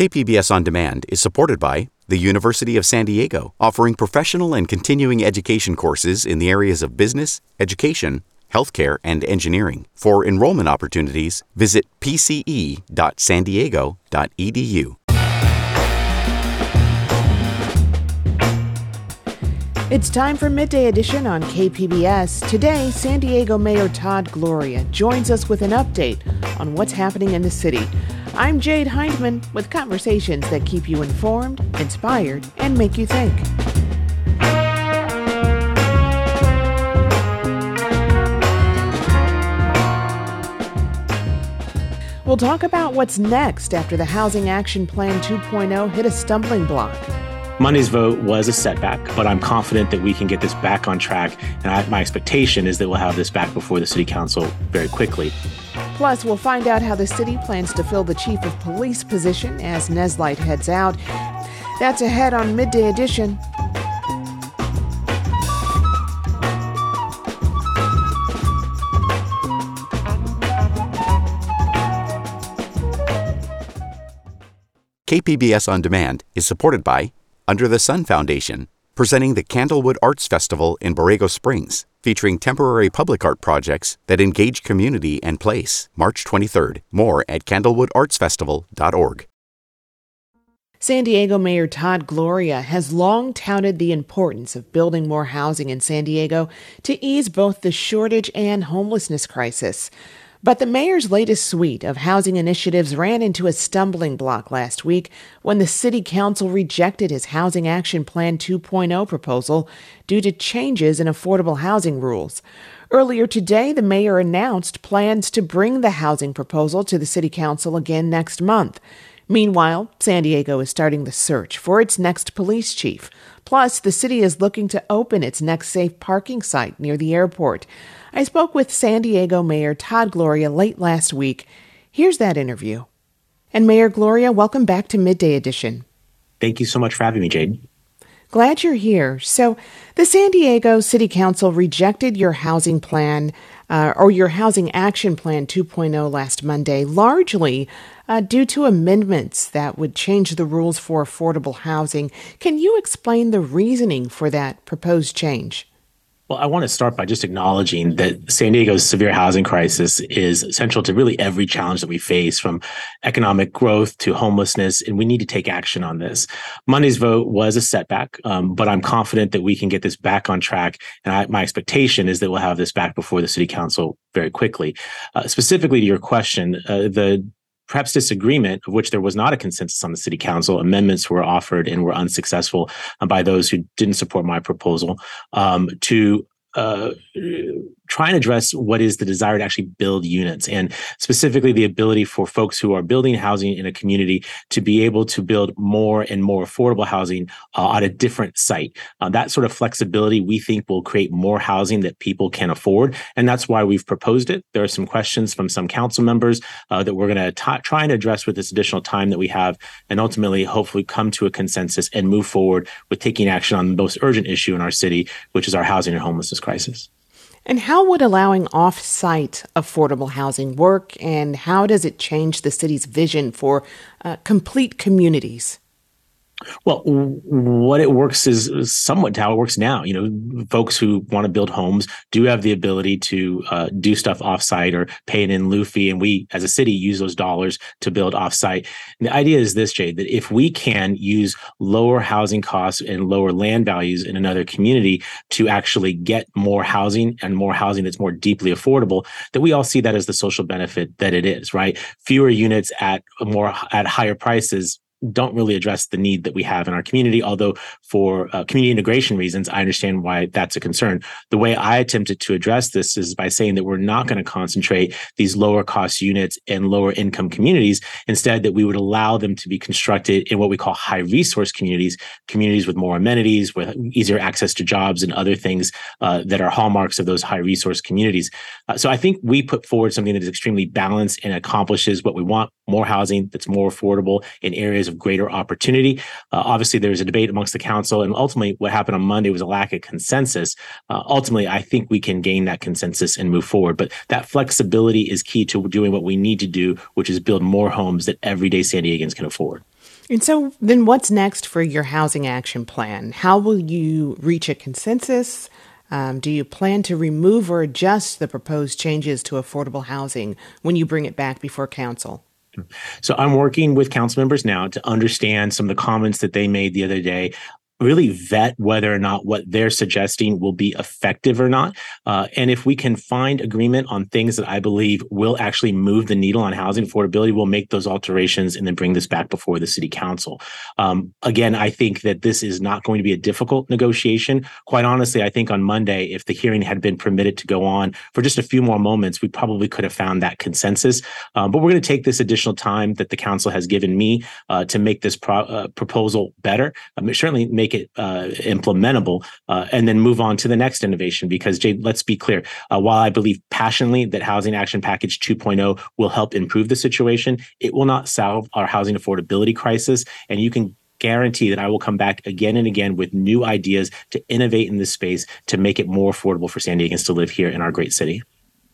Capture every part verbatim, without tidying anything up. K P B S On Demand is supported by the University of San Diego, offering professional and continuing education courses in the areas of business, education, healthcare, and engineering. For enrollment opportunities, visit p c e dot san diego dot e d u. It's time for Midday Edition on K P B S. Today, San Diego Mayor Todd Gloria joins us with an update on what's happening in the city. I'm Jade Hindman with conversations that keep you informed, inspired, and make you think. We'll talk about what's next after the Housing Action Plan two point oh hit a stumbling block. Monday's vote was a setback, but I'm confident that we can get this back on track, and I, my expectation is that we'll have this back before the City Council very quickly. Plus, we'll find out how the city plans to fill the Chief of Police position as Nisleit heads out. That's ahead on Midday Edition. K P B S On Demand is supported by Under the Sun Foundation, presenting the Candlewood Arts Festival in Borrego Springs, featuring temporary public art projects that engage community and place. March twenty-third. More at candlewood arts festival dot org. San Diego Mayor Todd Gloria has long touted the importance of building more housing in San Diego to ease both the shortage and homelessness crisis. But the mayor's latest suite of housing initiatives ran into a stumbling block last week when the city council rejected his Housing Action Plan two point oh proposal due to changes in affordable housing rules. Earlier today, the mayor announced plans to bring the housing proposal to the city council again next month. Meanwhile, San Diego is starting the search for its next police chief. Plus, the city is looking to open its next safe parking site near the airport. I spoke with San Diego Mayor Todd Gloria late last week. Here's that interview. And Mayor Gloria, welcome back to Midday Edition. Thank you so much for having me, Jade. Glad you're here. So the San Diego City Council rejected your housing plan uh, or your Housing Action Plan two point oh last Monday, largely uh, due to amendments that would change the rules for affordable housing. Can you explain the reasoning for that proposed change? Well, I want to start by just acknowledging that San Diego's severe housing crisis is central to really every challenge that we face, from economic growth to homelessness, and we need to take action on this. Monday's vote was a setback, um, but I'm confident that we can get this back on track, and I, my expectation is that we'll have this back before the City Council very quickly. Uh, specifically to your question, uh, the perhaps disagreement, of which there was not a consensus on the City Council. Amendments were offered and were unsuccessful by those who didn't support my proposal um, to uh, try and address what is the desire to actually build units, and specifically the ability for folks who are building housing in a community to be able to build more and more affordable housing uh, on a different site. Uh, that sort of flexibility, we think, will create more housing that people can afford, and that's why we've proposed it. There are some questions from some council members uh, that we're going to try and address with this additional time that we have, and ultimately, hopefully, come to a consensus and move forward with taking action on the most urgent issue in our city, which is our housing and homelessness crisis. And how would allowing off-site affordable housing work, and how does it change the city's vision for uh, complete communities? Well, what it works is somewhat how it works now. You know, folks who want to build homes do have the ability to uh, do stuff offsite or pay an in lieu fee, and we, as a city, use those dollars to build offsite. And the idea is this, Jade, that if we can use lower housing costs and lower land values in another community to actually get more housing and more housing that's more deeply affordable, that we all see that as the social benefit that it is, right? Fewer units at more at higher prices don't really address the need that we have in our community, although for uh, community integration reasons, I understand why that's a concern. The way I attempted to address this is by saying that we're not going to concentrate these lower cost units in lower income communities, instead that we would allow them to be constructed in what we call high resource communities, communities with more amenities, with easier access to jobs and other things uh, that are hallmarks of those high resource communities. Uh, so I think we put forward something that is extremely balanced and accomplishes what we want, more housing that's more affordable in areas of greater opportunity. Uh, obviously, there was a debate amongst the council, and ultimately what happened on Monday was a lack of consensus. Uh, ultimately, I think we can gain that consensus and move forward. But that flexibility is key to doing what we need to do, which is build more homes that everyday San Diegans can afford. And so then what's next for your housing action plan? How will you reach a consensus? Um, do you plan to remove or adjust the proposed changes to affordable housing when you bring it back before council? So I'm working with council members now to understand some of the comments that they made the other day, really vet whether or not what they're suggesting will be effective or not. Uh, and if we can find agreement on things that I believe will actually move the needle on housing affordability, we'll make those alterations and then bring this back before the city council. Um, again, I think that this is not going to be a difficult negotiation. Quite honestly, I think on Monday, if the hearing had been permitted to go on for just a few more moments, we probably could have found that consensus. Um, but we're going to take this additional time that the council has given me uh, to make this pro- uh, proposal better. I mean, certainly make it uh, implementable, uh, and then move on to the next innovation. Because, Jade, let's be clear, uh, while I believe passionately that Housing Action Package two point oh will help improve the situation, it will not solve our housing affordability crisis. And you can guarantee that I will come back again and again with new ideas to innovate in this space to make it more affordable for San Diegans to live here in our great city.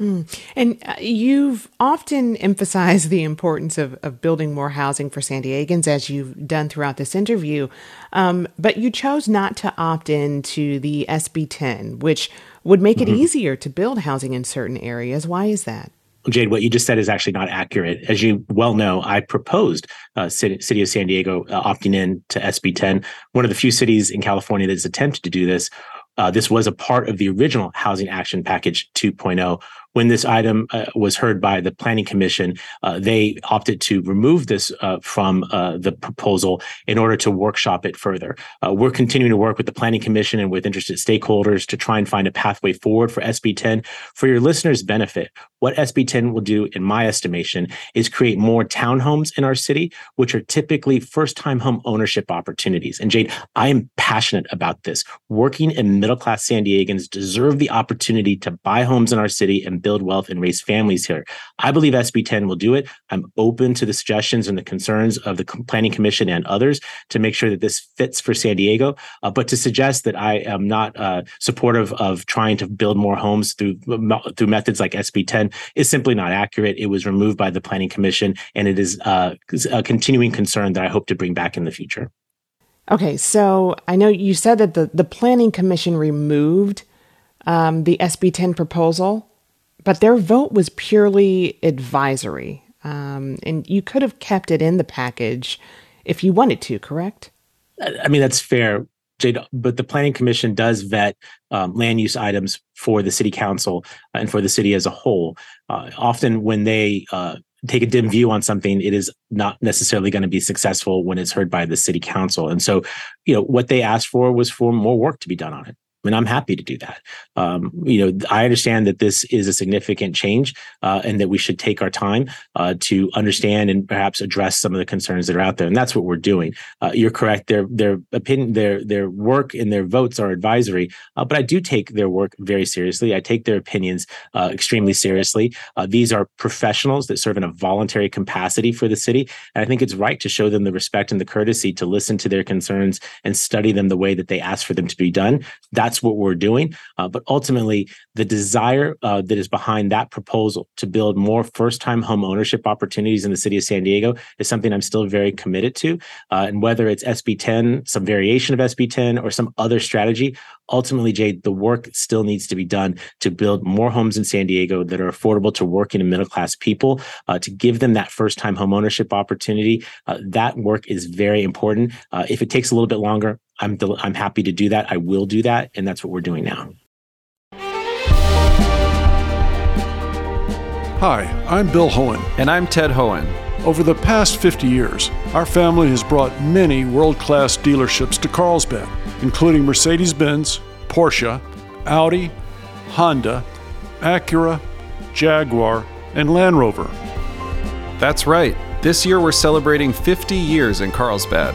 Mm. And uh, you've often emphasized the importance of, of building more housing for San Diegans, as you've done throughout this interview, um, but you chose not to opt in to the S B ten, which would make mm-hmm. it easier to build housing in certain areas. Why is that? Jade, what you just said is actually not accurate. As you well know, I proposed uh, City, City of San Diego uh, opting in to S B ten, one of the few cities in California that has attempted to do this. Uh, this was a part of the original Housing Action Package two point oh. When this item uh, was heard by the Planning Commission, uh, they opted to remove this uh, from uh, the proposal in order to workshop it further. Uh, we're continuing to work with the Planning Commission and with interested stakeholders to try and find a pathway forward for S B ten. For your listeners' benefit, what S B ten will do, in my estimation, is create more townhomes in our city, which are typically first-time home ownership opportunities. And Jade, I am passionate about this. Working and middle-class San Diegans deserve the opportunity to buy homes in our city and build wealth and raise families here. I believe S B ten will do it. I'm open to the suggestions and the concerns of the Planning Commission and others to make sure that this fits for San Diego. Uh, but to suggest that I am not uh, supportive of trying to build more homes through through methods like S B ten is simply not accurate. It was removed by the Planning Commission, and it is uh, a continuing concern that I hope to bring back in the future. Okay, so I know you said that the, the Planning Commission removed um, the S B ten proposal, but their vote was purely advisory, um, and you could have kept it in the package if you wanted to, correct? I mean, that's fair, Jade, but the Planning Commission does vet um, land use items for the city council and for the city as a whole. Uh, often when they uh, take a dim view on something, it is not necessarily going to be successful when it's heard by the city council. And so, you know, what they asked for was for more work to be done on it. I mean, I'm happy to do that. Um, you know, I understand that this is a significant change uh, and that we should take our time uh, to understand and perhaps address some of the concerns that are out there. And that's what we're doing. Uh, you're correct. Their their opinion, their their work and their votes are advisory, uh, but I do take their work very seriously. I take their opinions uh, extremely seriously. Uh, these are professionals that serve in a voluntary capacity for the city. And I think it's right to show them the respect and the courtesy to listen to their concerns and study them the way that they ask for them to be done. That's That's what we're doing. Uh, but ultimately, the desire uh, that is behind that proposal to build more first-time home ownership opportunities in the city of San Diego is something I'm still very committed to. Uh, and whether it's S B ten, some variation of S B ten, or some other strategy, ultimately, Jade, the work still needs to be done to build more homes in San Diego that are affordable to working and middle-class people, uh, to give them that first-time home ownership opportunity. Uh, that work is very important. Uh, if it takes a little bit longer, I'm del- I'm happy to do that. I will do that. And that's what we're doing now. Hi, I'm Bill Hoehn. And I'm Ted Hoehn. Over the past fifty years, our family has brought many world-class dealerships to Carlsbad, including Mercedes-Benz, Porsche, Audi, Honda, Acura, Jaguar, and Land Rover. That's right. This year, we're celebrating fifty years in Carlsbad.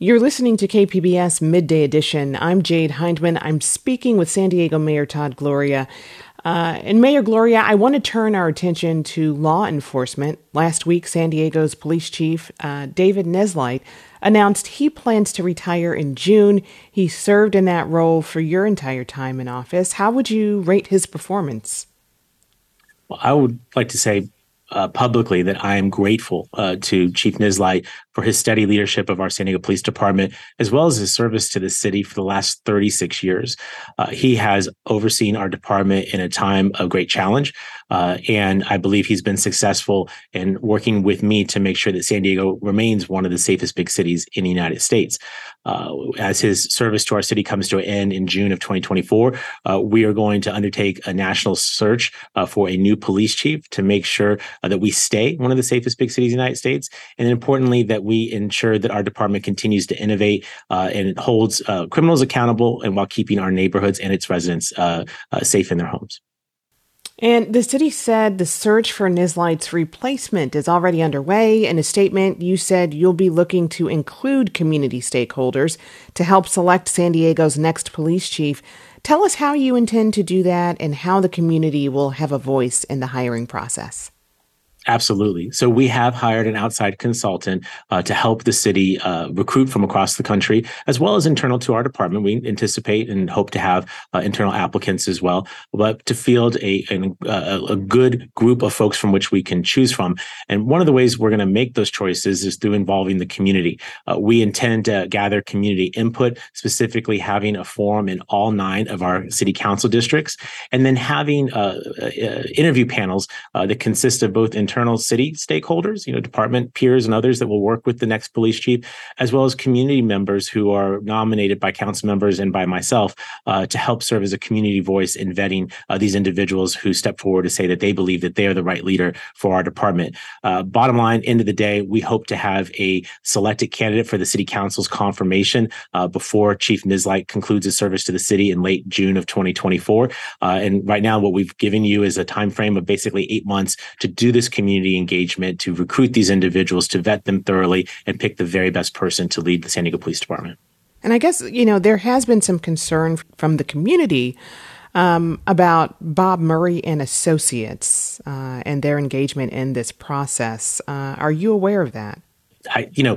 You're listening to K P B S Midday Edition. I'm Jade Hindman. I'm speaking with San Diego Mayor Todd Gloria. Uh, and Mayor Gloria, I want to turn our attention to law enforcement. Last week, San Diego's police chief, uh, David Nisleit, announced he plans to retire in June. He served in that role for your entire time in office. How would you rate his performance? Well, I would like to say Uh, publicly that I am grateful uh, to Chief Nisleit for his steady leadership of our San Diego Police Department, as well as his service to the city for the last thirty-six years. Uh, he has overseen our department in a time of great challenge, uh, and I believe he's been successful in working with me to make sure that San Diego remains one of the safest big cities in the United States. Uh, as his service to our city comes to an end in June of twenty twenty-four, uh, we are going to undertake a national search uh, for a new police chief to make sure uh, that we stay one of the safest big cities in the United States, and then importantly that we ensure that our department continues to innovate uh, and it holds uh, criminals accountable, and while keeping our neighborhoods and its residents uh, uh, safe in their homes. And the city said the search for Nisleit's replacement is already underway. In a statement, you said you'll be looking to include community stakeholders to help select San Diego's next police chief. Tell us how you intend to do that and how the community will have a voice in the hiring process. Absolutely. So we have hired an outside consultant uh, to help the city uh, recruit from across the country, as well as internal to our department. We anticipate and hope to have uh, internal applicants as well, but to field a, a, a good group of folks from which we can choose from. And one of the ways we're going to make those choices is through involving the community. Uh, we intend to gather community input, specifically having a forum in all nine of our city council districts, and then having uh, uh, interview panels uh, that consist of both internal Internal city stakeholders, you know, department peers and others that will work with the next police chief, as well as community members who are nominated by council members and by myself uh, to help serve as a community voice in vetting uh, these individuals who step forward to say that they believe that they are the right leader for our department. Uh, bottom line, end of the day, we hope to have a selected candidate for the city council's confirmation uh, before Chief Nisleit concludes his service to the city in late June of twenty twenty-four. Uh, and right now, what we've given you is a time frame of basically eight months to do this community community engagement, to recruit these individuals, to vet them thoroughly, and pick the very best person to lead the San Diego Police Department. And I guess, you know, there has been some concern from the community um, about Bob Murray and Associates uh, and their engagement in this process. Uh, are you aware of that? I, you know,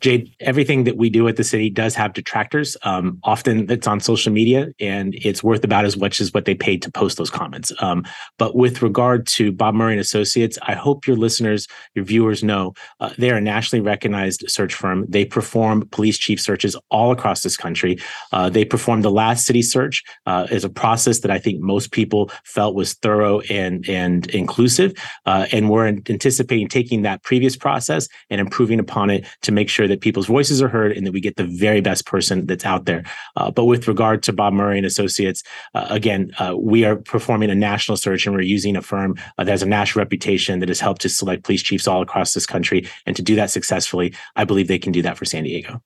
Jade, everything that we do at the city does have detractors. Um, often it's on social media, and it's worth about as much as what they paid to post those comments. Um, but with regard to Bob Murray and Associates, I hope your listeners, your viewers know uh, they are a nationally recognized search firm. They perform police chief searches all across this country. Uh, they performed the last city search uh, as a process that I think most people felt was thorough and, and inclusive. Uh, and we're anticipating taking that previous process and improving upon it to make sure that people's voices are heard and that we get the very best person that's out there. Uh, but with regard to Bob Murray and Associates, uh, again, uh, we are performing a national search, and we're using a firm uh, that has a national reputation that has helped to select police chiefs all across this country. And to do that successfully, I believe they can do that for San Diego.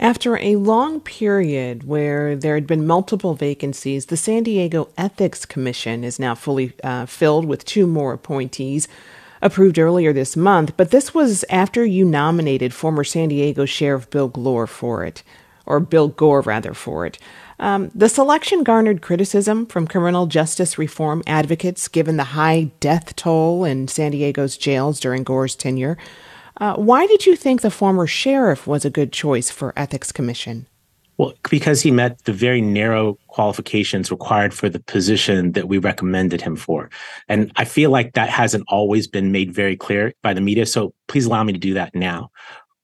After a long period where there had been multiple vacancies, the San Diego Ethics Commission is now fully uh, filled with two more appointees, approved earlier this month, but this was after you nominated former San Diego Sheriff Bill Gore for it, or Bill Gore, rather, for it. Um, the selection garnered criticism from criminal justice reform advocates, given the high death toll in San Diego's jails during Gore's tenure. Uh, why did you think the former sheriff was a good choice for Ethics Commission? Well, because he met the very narrow qualifications required for the position that we recommended him for. And I feel like that hasn't always been made very clear by the media, so please allow me to do that now.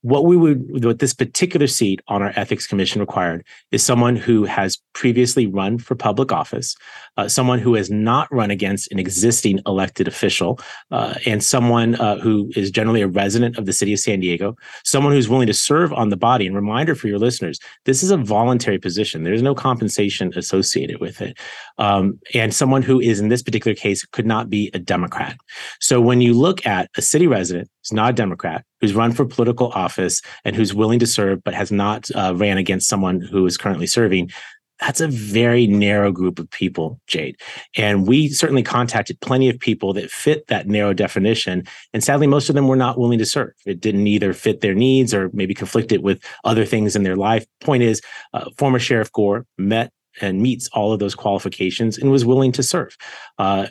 What we would, what this particular seat on our Ethics Commission required is someone who has previously run for public office, uh, someone who has not run against an existing elected official, uh, and someone uh, who is generally a resident of the city of San Diego, someone who's willing to serve on the body. And reminder for your listeners, this is a voluntary position. There's no compensation associated with it. Um, and someone who is, in this particular case, could not be a Democrat. So when you look at a city resident who's not a Democrat, who's run for political office, and who's willing to serve but has not uh, ran against someone who is currently serving, That's a very narrow group of people, Jade. And we certainly contacted plenty of people that fit that narrow definition. And sadly, most of them were not willing to serve. It didn't either fit their needs or maybe conflicted with other things in their life. Point is, uh, former Sheriff Gore met and meets all of those qualifications and was willing to serve. Uh,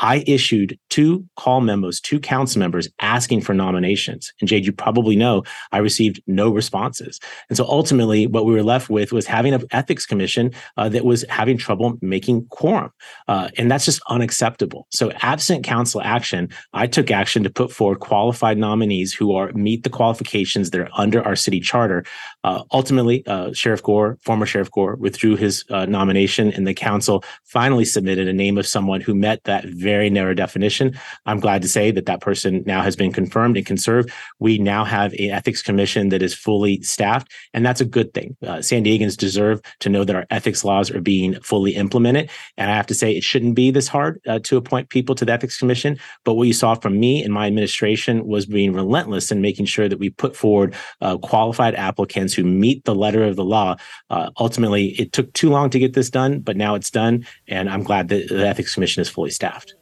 I issued two call memos, two council members asking for nominations. And Jade, you probably know, I received no responses. And so ultimately what we were left with was having an ethics commission uh, that was having trouble making quorum. Uh, and that's just unacceptable. So absent council action, I took action to put forward qualified nominees who are meet the qualifications that are under our city charter. Uh, ultimately, uh, Sheriff Gore, former Sheriff Gore, withdrew his uh, nomination, and the council finally submitted a name of someone who met that very very narrow definition. I'm glad to say that that person now has been confirmed and can serve. We now have an ethics commission that is fully staffed, and that's a good thing. Uh, San Diegans deserve to know that our ethics laws are being fully implemented. And I have to say, it shouldn't be this hard uh, to appoint people to the ethics commission. But what you saw from me and my administration was being relentless in making sure that we put forward uh, qualified applicants who meet the letter of the law. Uh, ultimately, it took too long to get this done, but now it's done. And I'm glad that the ethics commission is fully staffed.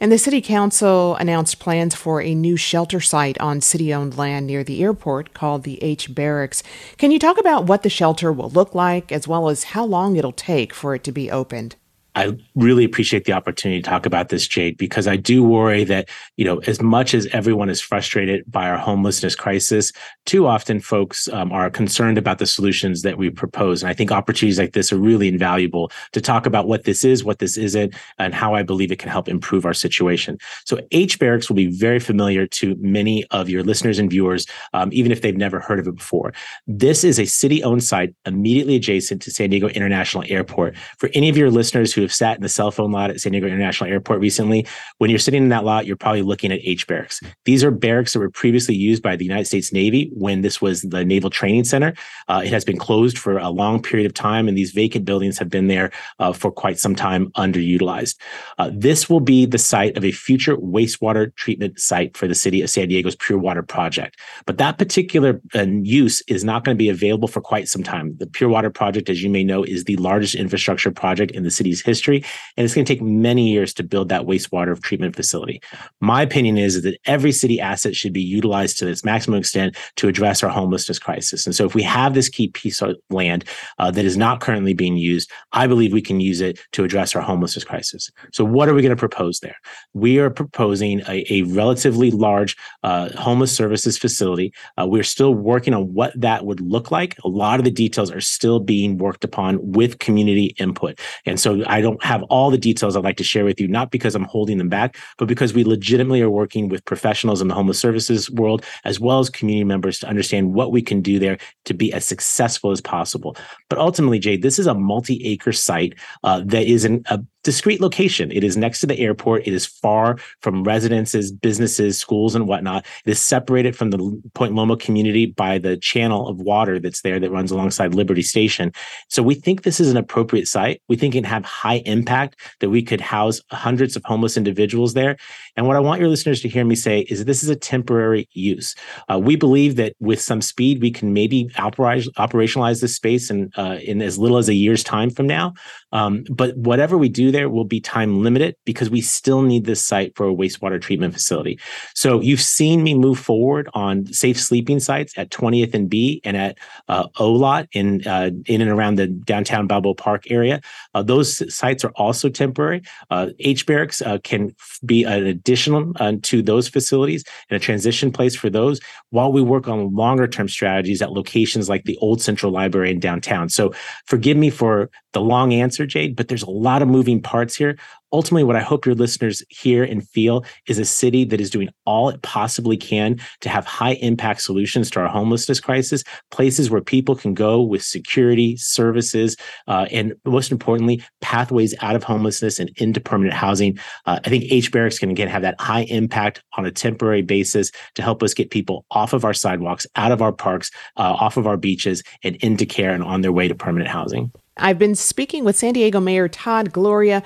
And the City Council announced plans for a new shelter site on city-owned land near the airport called the H Barracks. Can you talk about what the shelter will look like, as well as how long it'll take for it to be opened? I really appreciate the opportunity to talk about this, Jade, because I do worry that, you know, as much as everyone is frustrated by our homelessness crisis, too often folks um, are concerned about the solutions that we propose. And I think opportunities like this are really invaluable to talk about what this is, what this isn't, and how I believe it can help improve our situation. So H Barracks will be very familiar to many of your listeners and viewers, um, even if they've never heard of it before. This is a city-owned site immediately adjacent to San Diego International Airport. For any of your listeners who have sat in the cell phone lot at San Diego International Airport recently, when you're sitting in that lot, you're probably looking at H Barracks. These are barracks that were previously used by the United States Navy when this was the Naval Training Center. Uh, it has been closed for a long period of time, and these vacant buildings have been there uh, for quite some time, underutilized. Uh, this will be the site of a future wastewater treatment site for the city of San Diego's Pure Water Project. But that particular uh, use is not going to be available for quite some time. The Pure Water Project, as you may know, is the largest infrastructure project in the city's history. History, and it's going to take many years to build that wastewater treatment facility. My opinion is that every city asset should be utilized to its maximum extent to address our homelessness crisis. And so if we have this key piece of land uh, that is not currently being used, I believe we can use it to address our homelessness crisis. So what are we going to propose there? We are proposing a, a relatively large uh, homeless services facility. Uh, we're still working on what that would look like. A lot of the details are still being worked upon with community input. And so I don't have all the details I'd like to share with you, not because I'm holding them back, but because we legitimately are working with professionals in the homeless services world, as well as community members, to understand what we can do there to be as successful as possible. But ultimately, Jade, this is a multi-acre site uh, that is an, a discrete location. It is next to the airport. It is far from residences, businesses, schools, and whatnot. It is separated from the Point Loma community by the channel of water that's there that runs alongside Liberty Station. So we think this is an appropriate site. We think it can have high impact, that we could house hundreds of homeless individuals there. And what I want your listeners to hear me say is that this is a temporary use. Uh, we believe that with some speed, we can maybe oper- operationalize this space in, uh, in as little as a year's time from now. Um, but whatever we do there will be time limited, because we still need this site for a wastewater treatment facility. So you've seen me move forward on safe sleeping sites at twentieth and B and at uh, O Lot in uh, in and around the downtown Balboa Park area. Uh, those sites are also temporary. Uh, H Barracks uh, can be an additional uh, to those facilities and a transition place for those, while we work on longer term strategies at locations like the old Central Library in downtown. So forgive me for the long answer, Jade, but there's a lot of moving parts here. Ultimately, what I hope your listeners hear and feel is a city that is doing all it possibly can to have high impact solutions to our homelessness crisis, places where people can go with security, services, uh, and most importantly, pathways out of homelessness and into permanent housing. Uh, I think H Barracks can again have that high impact on a temporary basis to help us get people off of our sidewalks, out of our parks, uh, off of our beaches, and into care and on their way to permanent housing. I've been speaking with San Diego Mayor Todd Gloria.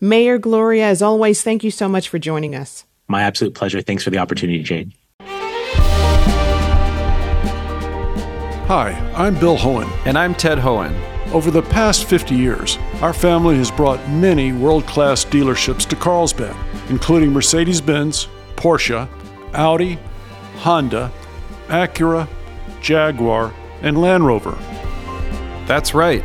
Mayor Gloria, as always, thank you so much for joining us. My absolute pleasure. Thanks for the opportunity, Jade. Hi, I'm Bill Hoehn. And I'm Ted Hoehn. Over the past fifty years, our family has brought many world-class dealerships to Carlsbad, including Mercedes-Benz, Porsche, Audi, Honda, Acura, Jaguar, and Land Rover. That's right.